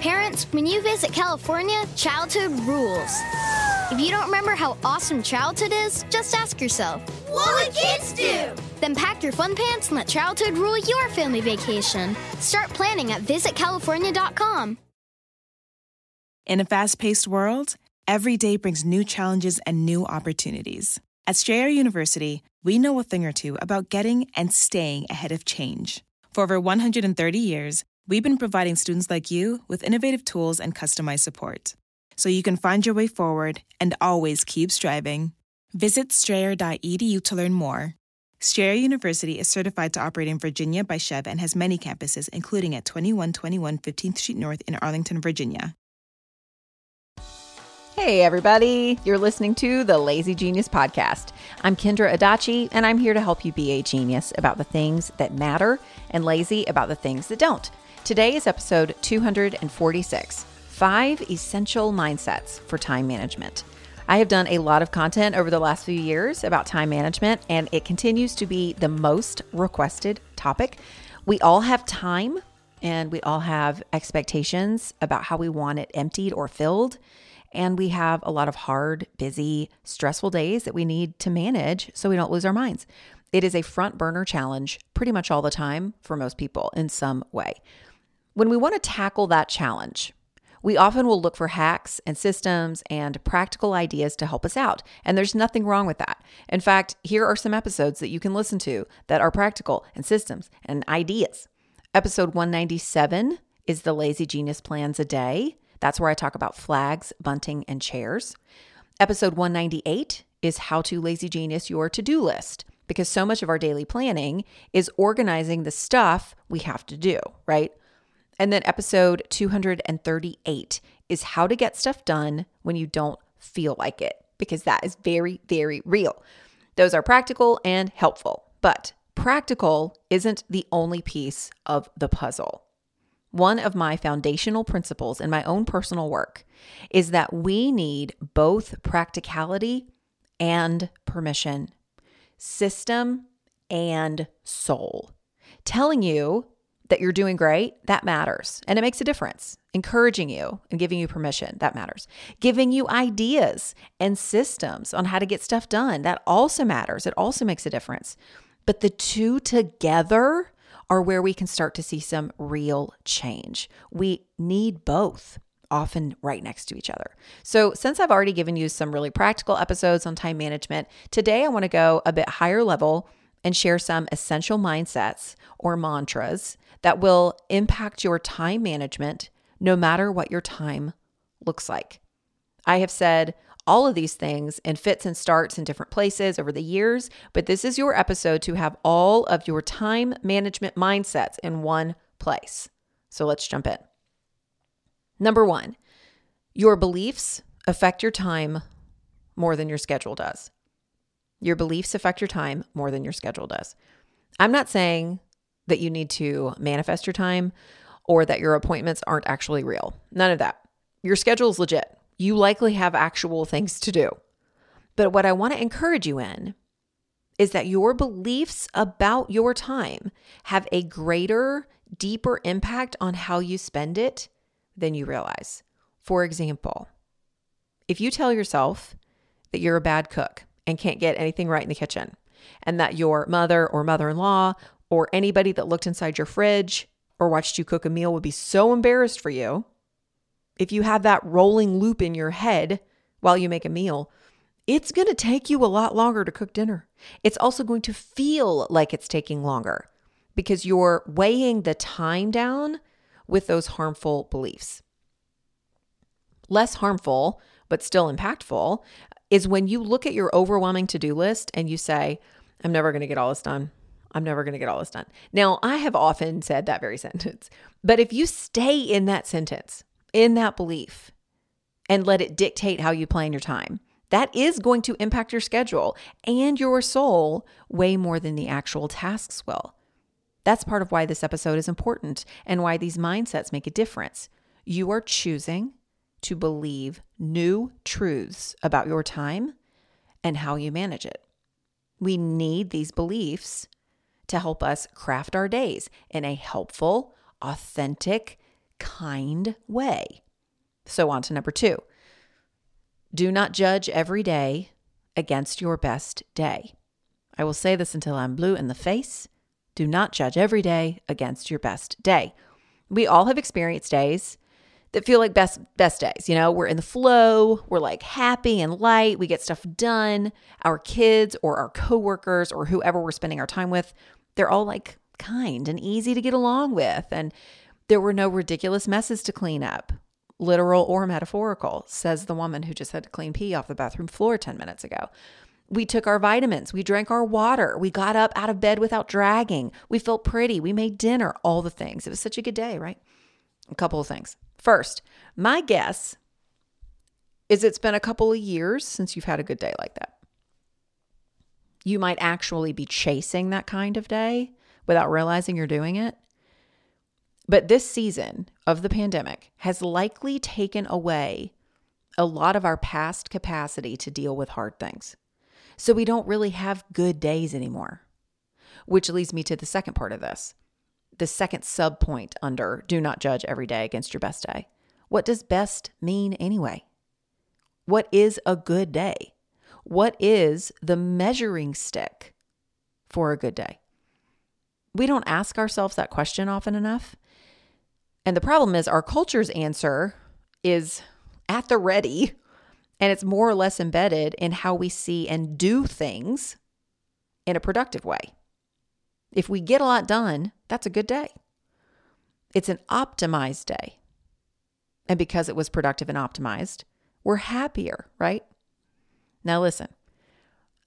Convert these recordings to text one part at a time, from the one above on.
Parents, when you visit California, childhood rules. If you don't remember how awesome childhood is, just ask yourself, what would kids do? Then pack your fun pants and let childhood rule your family vacation. Start planning at visitcalifornia.com. In a fast-paced world, every day brings new challenges and new opportunities. At Strayer University, we know a thing or two about getting and staying ahead of change. For over 130 years, we've been providing students like you with innovative tools and customized support, so you can find your way forward and always keep striving. Visit strayer.edu to learn more. Strayer University is certified to operate in Virginia by CHEV and has many campuses, including at 2121 15th Street North in Arlington, Virginia. Hey everybody, you're listening to the Lazy Genius Podcast. I'm Kendra Adachi, and I'm here to help you be a genius about the things that matter and lazy about the things that don't. Today is episode 246, 5 Essential Mindsets for Time Management. I have done a lot of content over the last few years about time management, and it continues to be the most requested topic. We all have time, and we all have expectations about how we want it emptied or filled, and we have a lot of hard, busy, stressful days that we need to manage so we don't lose our minds. It is a front burner challenge pretty much all the time for most people in some way. When we want to tackle that challenge, we often will look for hacks and systems and practical ideas to help us out. And there's nothing wrong with that. In fact, here are some episodes that you can listen to that are practical and systems and ideas. Episode 197 is the Lazy Genius Plans a Day. That's where I talk about flags, bunting, and chairs. Episode 198 is How to Lazy Genius Your To-Do List, because so much of our daily planning is organizing the stuff we have to do, right? And then episode 238 is how to get stuff done when you don't feel like it, because that is very, very real. Those are practical and helpful, but practical isn't the only piece of the puzzle. One of my foundational principles in my own personal work is that we need both practicality and permission, system and soul. Telling you that you're doing great, that matters. And it makes a difference. Encouraging you and giving you permission, that matters. Giving you ideas and systems on how to get stuff done, that also matters. It also makes a difference. But the two together are where we can start to see some real change. We need both, often right next to each other. So since I've already given you some really practical episodes on time management, today I want to go a bit higher level and share some essential mindsets or mantras that will impact your time management no matter what your time looks like. I have said all of these things in fits and starts in different places over the years, but this is your episode to have all of your time management mindsets in one place. So let's jump in. Number one, your beliefs affect your time more than your schedule does. Your beliefs affect your time more than your schedule does. I'm not saying that you need to manifest your time or that your appointments aren't actually real. None of that. Your schedule is legit. You likely have actual things to do. But what I want to encourage you in is that your beliefs about your time have a greater, deeper impact on how you spend it than you realize. For example, if you tell yourself that you're a bad cook and can't get anything right in the kitchen, and that your mother or mother-in-law or anybody that looked inside your fridge or watched you cook a meal would be so embarrassed for you, if you have that rolling loop in your head while you make a meal, it's going to take you a lot longer to cook dinner. It's also going to feel like it's taking longer because you're weighing the time down with those harmful beliefs. Less harmful, but still impactful, is when you look at your overwhelming to-do list and you say, I'm never going to get all this done. I'm never going to get all this done. Now, I have often said that very sentence, but if you stay in that sentence, in that belief, and let it dictate how you plan your time, that is going to impact your schedule and your soul way more than the actual tasks will. That's part of why this episode is important and why these mindsets make a difference. You are choosing to believe new truths about your time and how you manage it. We need these beliefs to help us craft our days in a helpful, authentic, kind way. So on to number 2. Do not judge every day against your best day. I will say this until I'm blue in the face. Do not judge every day against your best day. We all have experienced days that feel like best days. You know, we're in the flow, we're like happy and light, we get stuff done. Our kids or our coworkers or whoever we're spending our time with, they're all like kind and easy to get along with. And there were no ridiculous messes to clean up, literal or metaphorical, says the woman who just had to clean pee off the bathroom floor 10 minutes ago. We took our vitamins, we drank our water, we got up out of bed without dragging, we felt pretty, we made dinner, all the things. It was such a good day, right? A couple of things. First, my guess is it's been a couple of years since you've had a good day like that. You might actually be chasing that kind of day without realizing you're doing it. But this season of the pandemic has likely taken away a lot of our past capacity to deal with hard things. So we don't really have good days anymore, which leads me to the second part of this, the second subpoint under do not judge every day against your best day. What does best mean anyway? What is a good day? What is the measuring stick for a good day? We don't ask ourselves that question often enough. And the problem is our culture's answer is at the ready. And it's more or less embedded in how we see and do things in a productive way. If we get a lot done, that's a good day. It's an optimized day. And because it was productive and optimized, we're happier, right? Now listen,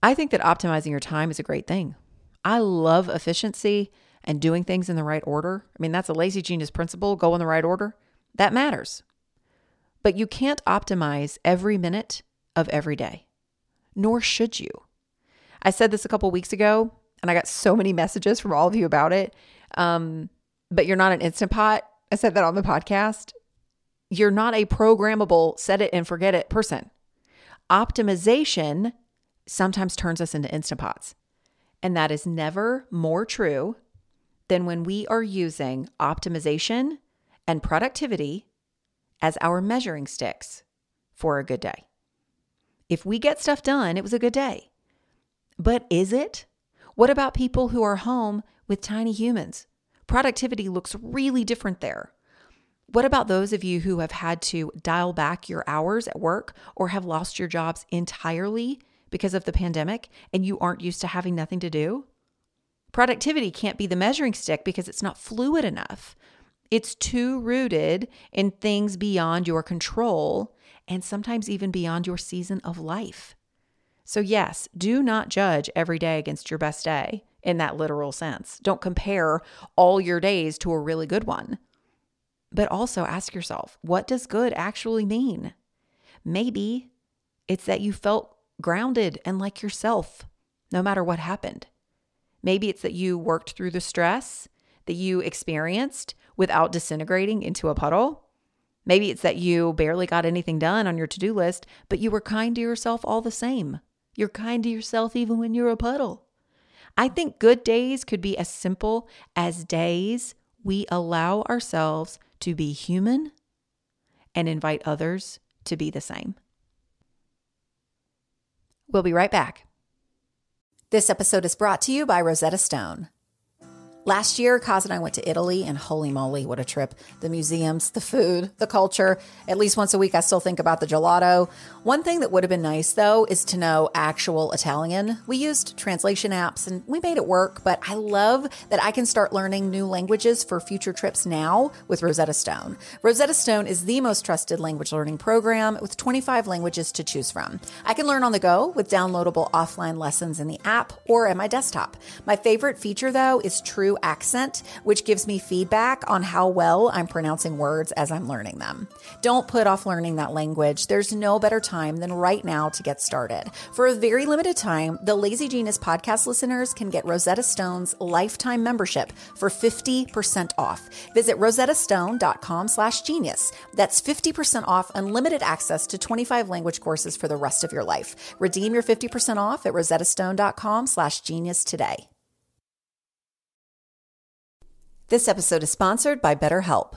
I think that optimizing your time is a great thing. I love efficiency and doing things in the right order. I mean, that's a lazy genius principle, go in the right order. That matters. But you can't optimize every minute of every day, nor should you. I said this a couple weeks ago, and I got so many messages from all of you about it, but you're not an Instant Pot. I said that on the podcast. You're not a programmable, set it and forget it person. Optimization sometimes turns us into Instant Pots, and that is never more true than when we are using optimization and productivity as our measuring sticks for a good day. If we get stuff done, it was a good day. But is it? What about people who are home with tiny humans? Productivity looks really different there. What about those of you who have had to dial back your hours at work or have lost your jobs entirely because of the pandemic and you aren't used to having nothing to do? Productivity can't be the measuring stick because it's not fluid enough. It's too rooted in things beyond your control and sometimes even beyond your season of life. So yes, do not judge every day against your best day in that literal sense. Don't compare all your days to a really good one. But also ask yourself, what does good actually mean? Maybe it's that you felt grounded and like yourself, no matter what happened. Maybe it's that you worked through the stress that you experienced without disintegrating into a puddle. Maybe it's that you barely got anything done on your to-do list, but you were kind to yourself all the same. You're kind to yourself even when you're a puddle. I think good days could be as simple as days we allow ourselves to be human and invite others to be the same. We'll be right back. This episode is brought to you by Rosetta Stone. Last year, Kaz and I went to Italy, and holy moly, what a trip. The museums, the food, the culture. At least once a week, I still think about the gelato. One thing that would have been nice, though, is to know actual Italian. We used translation apps, and we made it work, but I love that I can start learning new languages for future trips now with Rosetta Stone. Rosetta Stone is the most trusted language learning program with 25 languages to choose from. I can learn on the go with downloadable offline lessons in the app or at my desktop. My favorite feature, though, is True Accent, which gives me feedback on how well I'm pronouncing words as I'm learning them. Don't put off learning that language. There's no better time than right now to get started. For a very limited time, the Lazy Genius podcast listeners can get Rosetta Stone's lifetime membership for 50% off. Visit rosettastone.com/genius. That's 50% off unlimited access to 25 language courses for the rest of your life. Redeem your 50% off at rosettastone.com/genius today. This episode is sponsored by BetterHelp.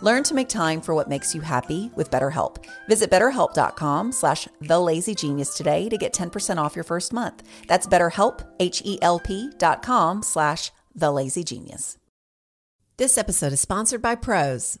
Learn to make time for what makes you happy with BetterHelp. Visit BetterHelp.com/TheLazyGenius today to get 10% off your first month. That's BetterHelp, HELP.com/TheLazyGenius. This episode is sponsored by Prose.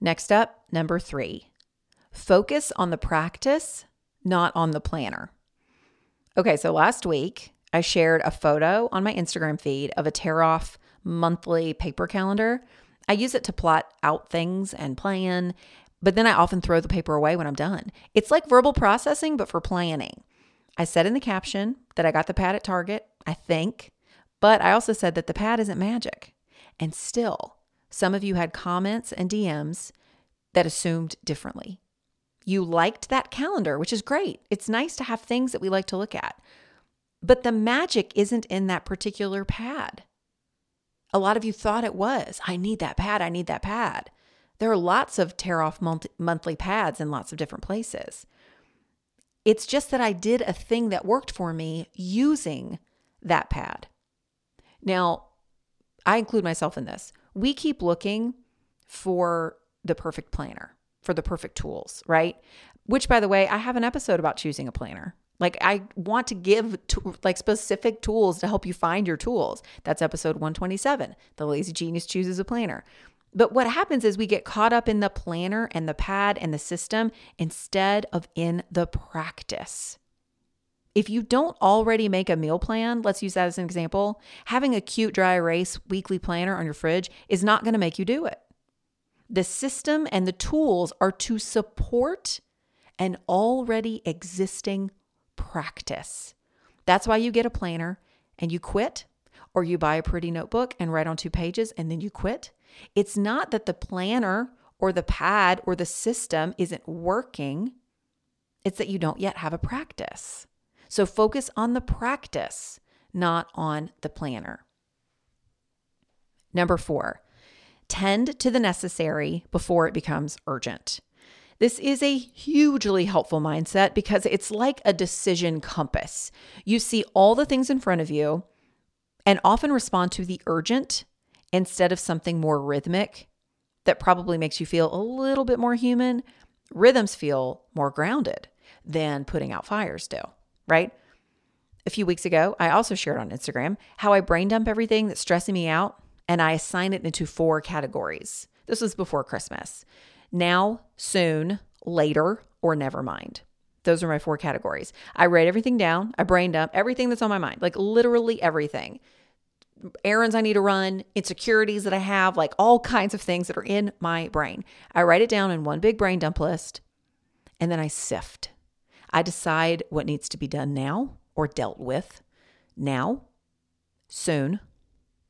Next up, number 3, focus on the practice, not on the planner. Okay, so last week I shared a photo on my Instagram feed of a tear-off monthly paper calendar. I use it to plot out things and plan, but then I often throw the paper away when I'm done. It's like verbal processing, but for planning. I said in the caption that I got the pad at Target, I think, but I also said that the pad isn't magic. And still, some of you had comments and DMs that assumed differently. You liked that calendar, which is great. It's nice to have things that we like to look at. But the magic isn't in that particular pad. A lot of you thought it was. I need that pad. I need that pad. There are lots of tear-off monthly pads in lots of different places. It's just that I did a thing that worked for me using that pad. Now, I include myself in this. We keep looking for the perfect planner, for the perfect tools, right? Which, by the way, I have an episode about choosing a planner. Like, I want to give specific tools to help you find your tools. That's episode 127, The Lazy Genius Chooses a Planner. But what happens is we get caught up in the planner and the pad and the system instead of in the practice. If you don't already make a meal plan, let's use that as an example, having a cute dry erase weekly planner on your fridge is not going to make you do it. The system and the tools are to support an already existing practice. That's why you get a planner and you quit, or you buy a pretty notebook and write on 2 pages and then you quit. It's not that the planner or the pad or the system isn't working. It's that you don't yet have a practice. So focus on the practice, not on the planner. Number 4, tend to the necessary before it becomes urgent. This is a hugely helpful mindset because it's like a decision compass. You see all the things in front of you and often respond to the urgent instead of something more rhythmic that probably makes you feel a little bit more human. Rhythms feel more grounded than putting out fires do. Right? A few weeks ago, I also shared on Instagram how I brain dump everything that's stressing me out and I assign it into 4 categories. This was before Christmas. Now, soon, later, or never mind. Those are my 4 categories. I write everything down. I brain dump everything that's on my mind, like literally everything. Errands I need to run, insecurities that I have, like all kinds of things that are in my brain. I write it down in one big brain dump list, and then I sift. I decide what needs to be done now or dealt with now, soon,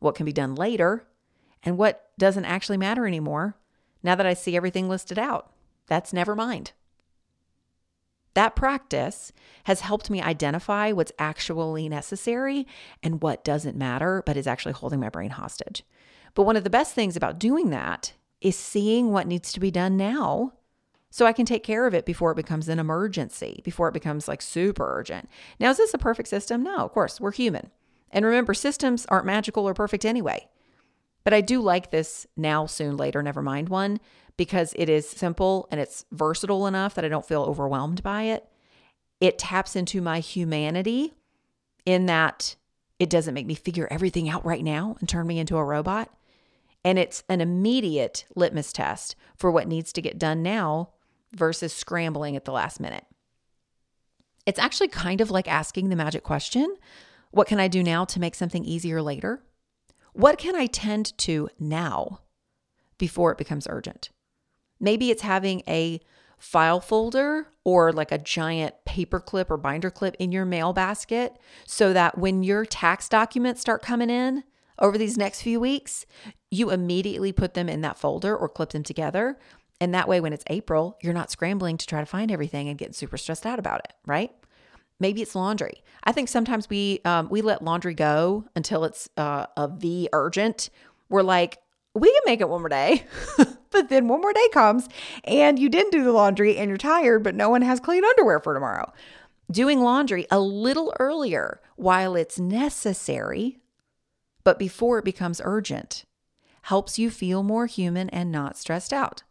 what can be done later, and what doesn't actually matter anymore now that I see everything listed out. That's never mind. That practice has helped me identify what's actually necessary and what doesn't matter, but is actually holding my brain hostage. But one of the best things about doing that is seeing what needs to be done now so I can take care of it before it becomes an emergency, before it becomes like super urgent. Now, is this a perfect system? No, of course, we're human. And remember, systems aren't magical or perfect anyway. But I do like this now, soon, later, never mind one, because it is simple and it's versatile enough that I don't feel overwhelmed by it. It taps into my humanity in that it doesn't make me figure everything out right now and turn me into a robot. And it's an immediate litmus test for what needs to get done now versus scrambling at the last minute. It's actually kind of like asking the magic question, what can I do now to make something easier later? What can I tend to now before it becomes urgent? Maybe it's having a file folder or like a giant paper clip or binder clip in your mail basket so that when your tax documents start coming in over these next few weeks, you immediately put them in that folder or clip them together. And that way, when it's April, you're not scrambling to try to find everything and getting super stressed out about it, right? Maybe it's laundry. I think sometimes we let laundry go until it's a urgent. We're like, we can make it one more day. But then one more day comes and you didn't do the laundry and you're tired, but no one has clean underwear for tomorrow. Doing laundry a little earlier while it's necessary, but before it becomes urgent, helps you feel more human and not stressed out.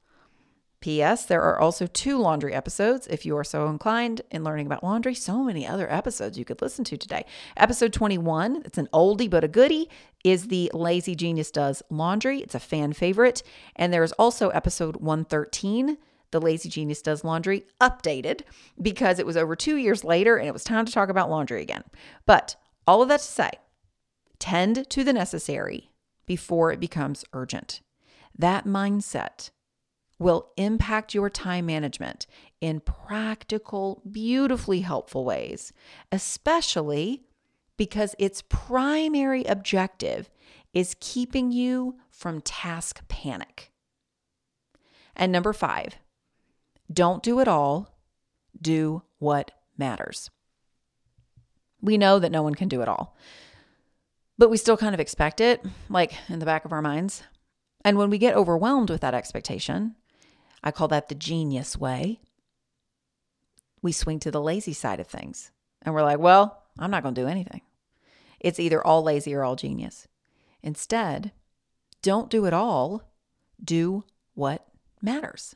P.S. There are also 2 laundry episodes if you are so inclined in learning about laundry. So many other episodes you could listen to today. Episode 21, it's an oldie but a goodie, is the Lazy Genius Does Laundry. It's a fan favorite. And there is also episode 113, the Lazy Genius Does Laundry, updated because it was over 2 years later and it was time to talk about laundry again. But all of that to say, tend to the necessary before it becomes urgent. That mindset will impact your time management in practical, beautifully helpful ways, especially because its primary objective is keeping you from task panic. And number 5, don't do it all, do what matters. We know that no one can do it all, but we still kind of expect it, like in the back of our minds. And when we get overwhelmed with that expectation, I call that the genius way. We swing to the lazy side of things and we're like, well, I'm not going to do anything. It's either all lazy or all genius. Instead, don't do it all. Do what matters.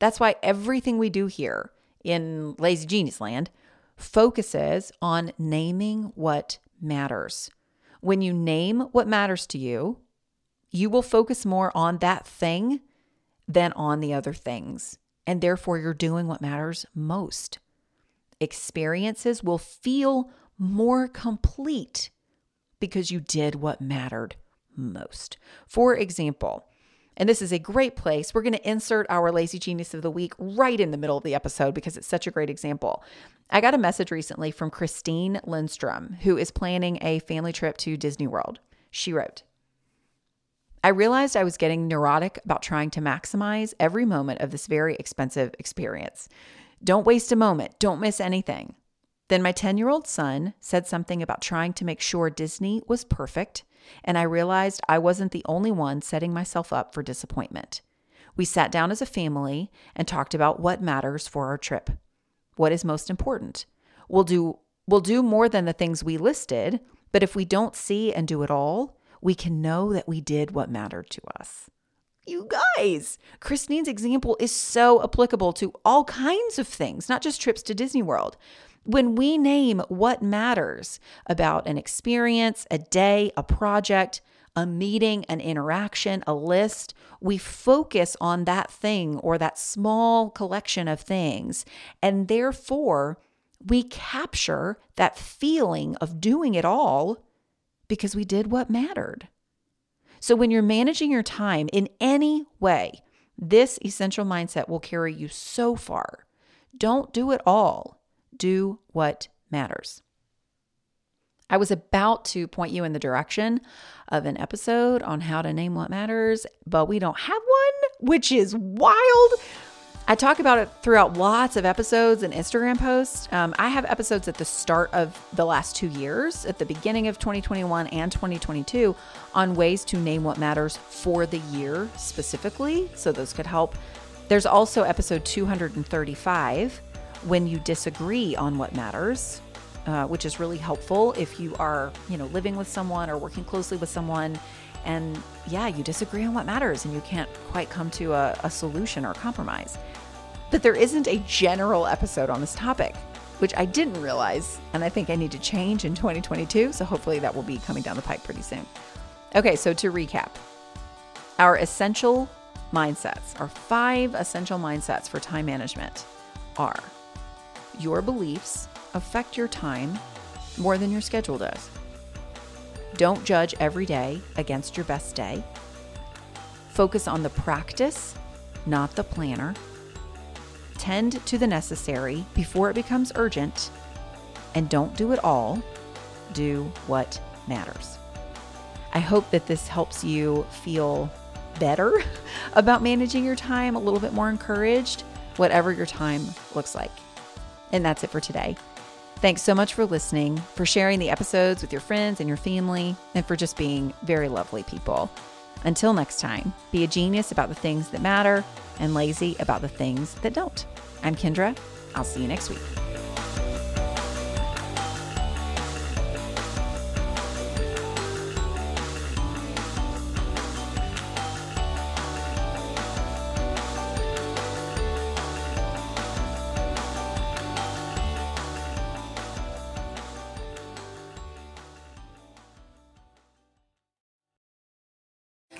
That's why everything we do here in Lazy Genius Land focuses on naming what matters. When you name what matters to you, you will focus more on that thing than on the other things. And therefore, you're doing what matters most. Experiences will feel more complete because you did what mattered most. For example, and this is a great place, we're going to insert our Lazy Genius of the Week right in the middle of the episode because it's such a great example. I got a message recently from Christine Lindstrom, who is planning a family trip to Disney World. She wrote, I realized I was getting neurotic about trying to maximize every moment of this very expensive experience. Don't waste a moment. Don't miss anything. Then my 10-year-old son said something about trying to make sure Disney was perfect, and I realized I wasn't the only one setting myself up for disappointment. We sat down as a family and talked about what matters for our trip. What is most important? We'll do more than the things we listed, but if we don't see and do it all, we can know that we did what mattered to us. You guys, Christine's example is so applicable to all kinds of things, not just trips to Disney World. When we name what matters about an experience, a day, a project, a meeting, an interaction, a list, we focus on that thing or that small collection of things. And therefore, we capture that feeling of doing it all because we did what mattered. So when you're managing your time in any way, this essential mindset will carry you so far. Don't do it all. Do what matters. I was about to point you in the direction of an episode on how to name what matters, but we don't have one, which is wild. I talk about it throughout lots of episodes and Instagram posts. I have episodes at the start of the last 2 years, at the beginning of 2021 and 2022, on ways to name what matters for the year specifically. So those could help. There's also episode 235, when you disagree on what matters, which is really helpful if you are, living with someone or working closely with someone. And you disagree on what matters and you can't quite come to a solution or compromise. But there isn't a general episode on this topic, which I didn't realize. And I think I need to change in 2022. So hopefully that will be coming down the pipe pretty soon. Okay, so to recap, our essential mindsets, our 5 essential mindsets for time management are: your beliefs affect your time more than your schedule does. Don't judge every day against your best day. Focus on the practice, not the planner. Tend to the necessary before it becomes urgent. And don't do it all. Do what matters. I hope that this helps you feel better about managing your time, a little bit more encouraged, whatever your time looks like. And that's it for today. Thanks so much for listening, for sharing the episodes with your friends and your family, and for just being very lovely people. Until next time, be a genius about the things that matter and lazy about the things that don't. I'm Kendra. I'll see you next week.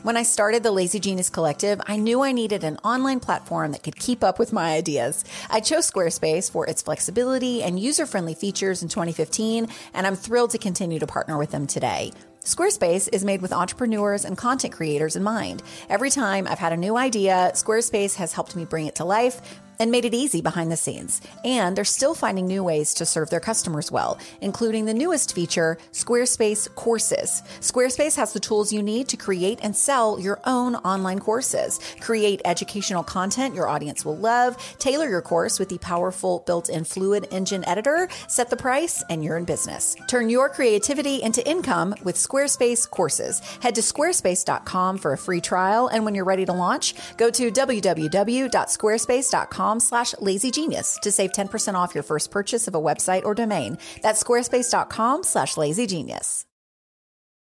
When I started the Lazy Genius Collective, I knew I needed an online platform that could keep up with my ideas. I chose Squarespace for its flexibility and user-friendly features in 2015, and I'm thrilled to continue to partner with them today. Squarespace is made with entrepreneurs and content creators in mind. Every time I've had a new idea, Squarespace has helped me bring it to life and made it easy behind the scenes. And they're still finding new ways to serve their customers well, including the newest feature, Squarespace Courses. Squarespace has the tools you need to create and sell your own online courses. Create educational content your audience will love, tailor your course with the powerful built-in Fluid Engine editor, set the price, and you're in business. Turn your creativity into income with Squarespace Courses. Head to squarespace.com for a free trial, and when you're ready to launch, go to www.squarespace.com/lazygenius to save 10% off your first purchase of a website or domain. That's squarespace.com/lazygenius.